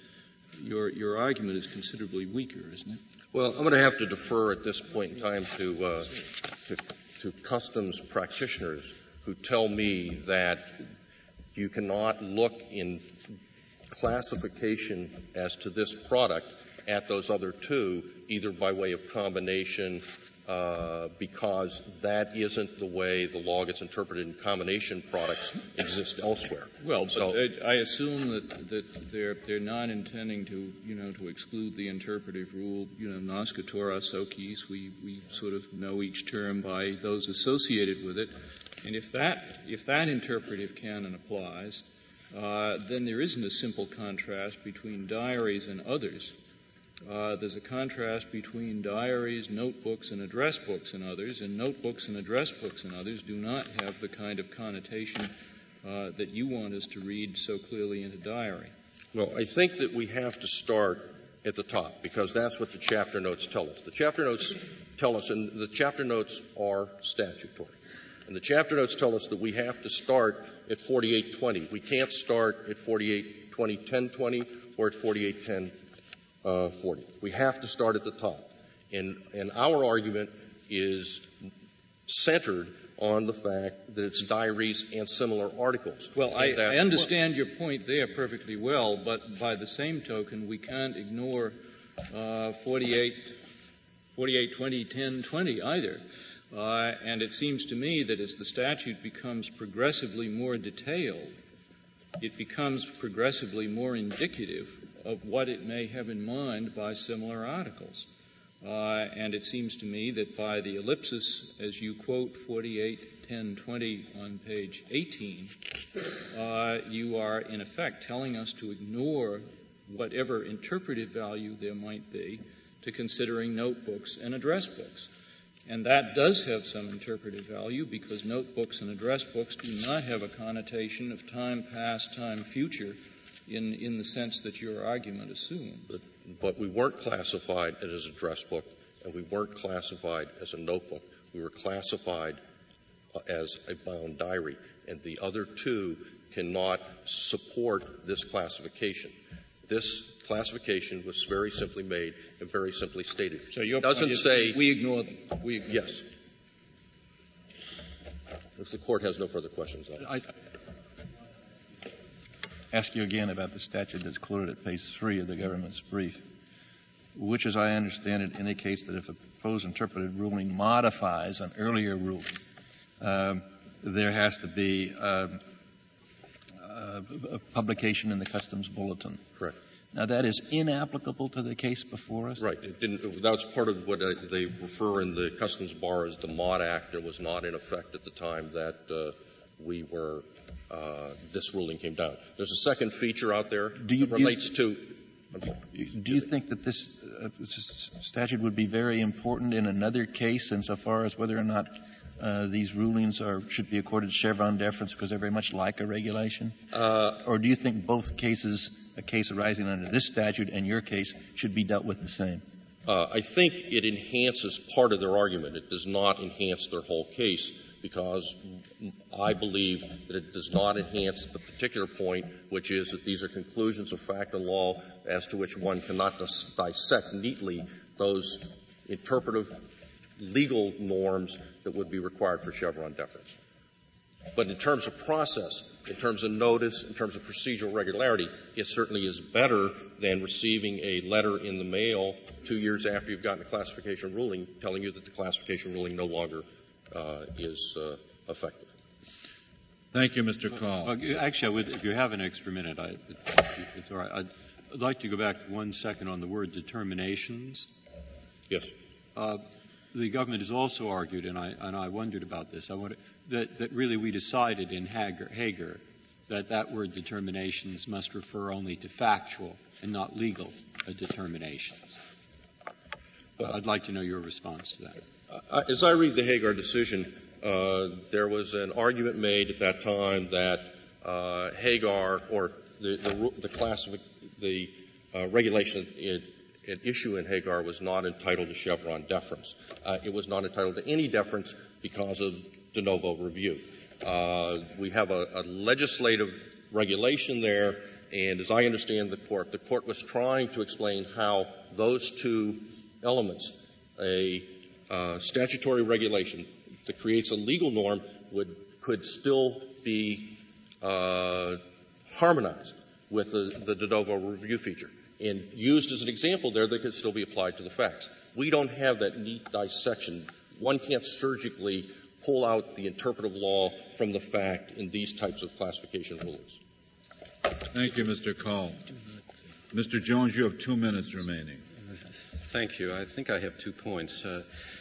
your argument is considerably weaker, isn't it? Well, I'm going to have to defer at this point in time to customs practitioners who tell me that you cannot look in classification as to this product at those other two, either by way of combination, because that isn't the way the law gets interpreted, and combination products exist elsewhere. Well, so, but I assume that they're not intending to, to exclude the interpretive rule, noscitur a sociis. We sort of know each term by those associated with it. And if that interpretive canon applies, then there isn't a simple contrast between diaries and others. There's a contrast between diaries, notebooks, and address books and others, and notebooks and address books and others do not have the kind of connotation that you want us to read so clearly in a diary. Well, I think that we have to start at the top, because that's what the chapter notes tell us. The chapter notes tell us, and the chapter notes are statutory. And the chapter notes tell us that we have to start at 4820. We can't start at 4820.10.20 or at 4810.40. We have to start at the top. And our argument is centered on the fact that it's diaries and similar articles. Well, I understand your point there perfectly well, but by the same token, we can't ignore 4820.10.20 either. And it seems to me that as the statute becomes progressively more detailed, it becomes progressively more indicative of what it may have in mind by similar articles. And it seems to me that by the ellipsis, as you quote 4810.20 on page 18, you are in effect telling us to ignore whatever interpretive value there might be to considering notebooks and address books. And that does have some interpretive value because notebooks and address books do not have a connotation of time past, time future in the sense that your argument assumes. But we weren't classified as an address book, and we weren't classified as a notebook. We were classified as a bound diary, and the other two cannot support this classification. This classification was very simply made and very simply stated. So your point is we ignore them. We ignore yes. Them. If the Court has no further questions. I ask you again about the statute that's quoted at page 3 of the government's brief, which, as I understand it, indicates that if a proposed interpretive ruling modifies an earlier ruling, there has to be a publication in the Customs Bulletin. Correct. Now, that is inapplicable to the case before us? Right. That's part of what they refer in the Customs Bar as the Mod Act. It was not in effect at the time that this ruling came down. There's a second feature out there that relates to Do you think that this statute would be very important in another case insofar as whether or not these rulings are should be accorded Chevron deference because they're very much like a regulation? Or do you think both cases, a case arising under this statute and your case, should be dealt with the same? I think it enhances part of their argument. It does not enhance their whole case because I believe that it does not enhance the particular point, which is that these are conclusions of fact and law as to which one cannot dissect neatly those interpretive legal norms that would be required for Chevron deference. But in terms of process, in terms of notice, in terms of procedural regularity, it certainly is better than receiving a letter in the mail 2 years after you've gotten a classification ruling telling you that the classification ruling no longer is effective. Thank you, Mr. Call. Actually, I would, if you have an extra minute, it's all right. I'd like to go back 1 second on the word determinations. Yes. The government has also argued, and I wondered about this, that really we decided in Haggar that that word determinations must refer only to factual and not legal determinations. But I'd like to know your response to that. As I read the Haggar decision, there was an argument made at that time that Haggar or the regulation at issue in Haggar was not entitled to Chevron deference. It was not entitled to any deference because of de novo review. We have a legislative regulation there, and as I understand the Court was trying to explain how those two elements, a statutory regulation that creates a legal norm, could still be harmonized with the de novo review feature. And used as an example there, they could still be applied to the facts. We don't have that neat dissection. One can't surgically pull out the interpretive law from the fact in these types of classification rulings. Thank you, Mr. Call. Mr. Jones, you have 2 minutes remaining. Thank you. I think I have 2 points.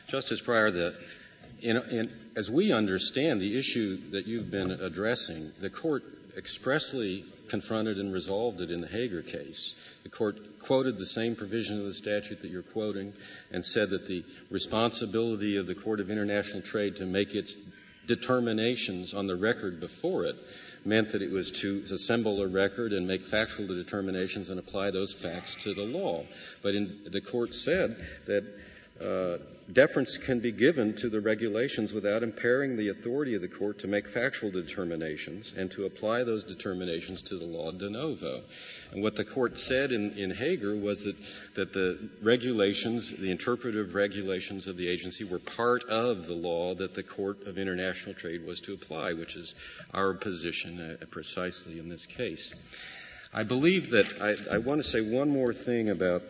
Justice Breyer, as we understand the issue that you've been addressing, the Court expressly confronted and resolved it in the Haggar case. The Court quoted the same provision of the statute that you're quoting and said that the responsibility of the Court of International Trade to make its determinations on the record before it meant that it was to assemble a record and make factual determinations and apply those facts to the law. But the Court said that deference can be given to the regulations without impairing the authority of the Court to make factual determinations and to apply those determinations to the law de novo. And what the Court said in Haggar was that the regulations, the interpretive regulations of the agency, were part of the law that the Court of International Trade was to apply, which is our position precisely in this case. I believe that I want to say one more thing about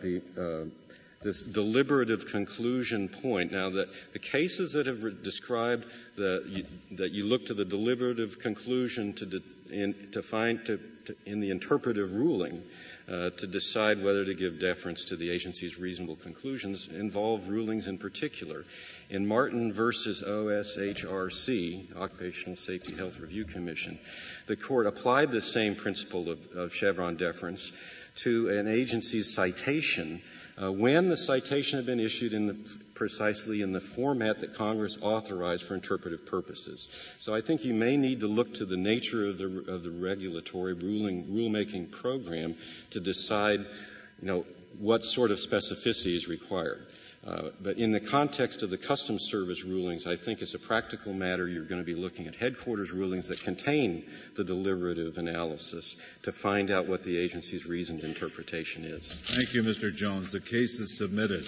this deliberative conclusion point. Now, the cases that have described that you look to the deliberative conclusion in the interpretive ruling to decide whether to give deference to the agency's reasonable conclusions involve rulings in particular. In Martin versus OSHRC, Occupational Safety Health Review Commission, the Court applied the same principle of Chevron deference to an agency's citation when the citation had been issued precisely in the format that Congress authorized for interpretive purposes. So I think you may need to look to the nature of the regulatory rulemaking program to decide, what sort of specificity is required. But in the context of the Customs Service rulings, I think as a practical matter, you're going to be looking at headquarters rulings that contain the deliberative analysis to find out what the agency's reasoned interpretation is. Thank you, Mr. Jones. The case is submitted.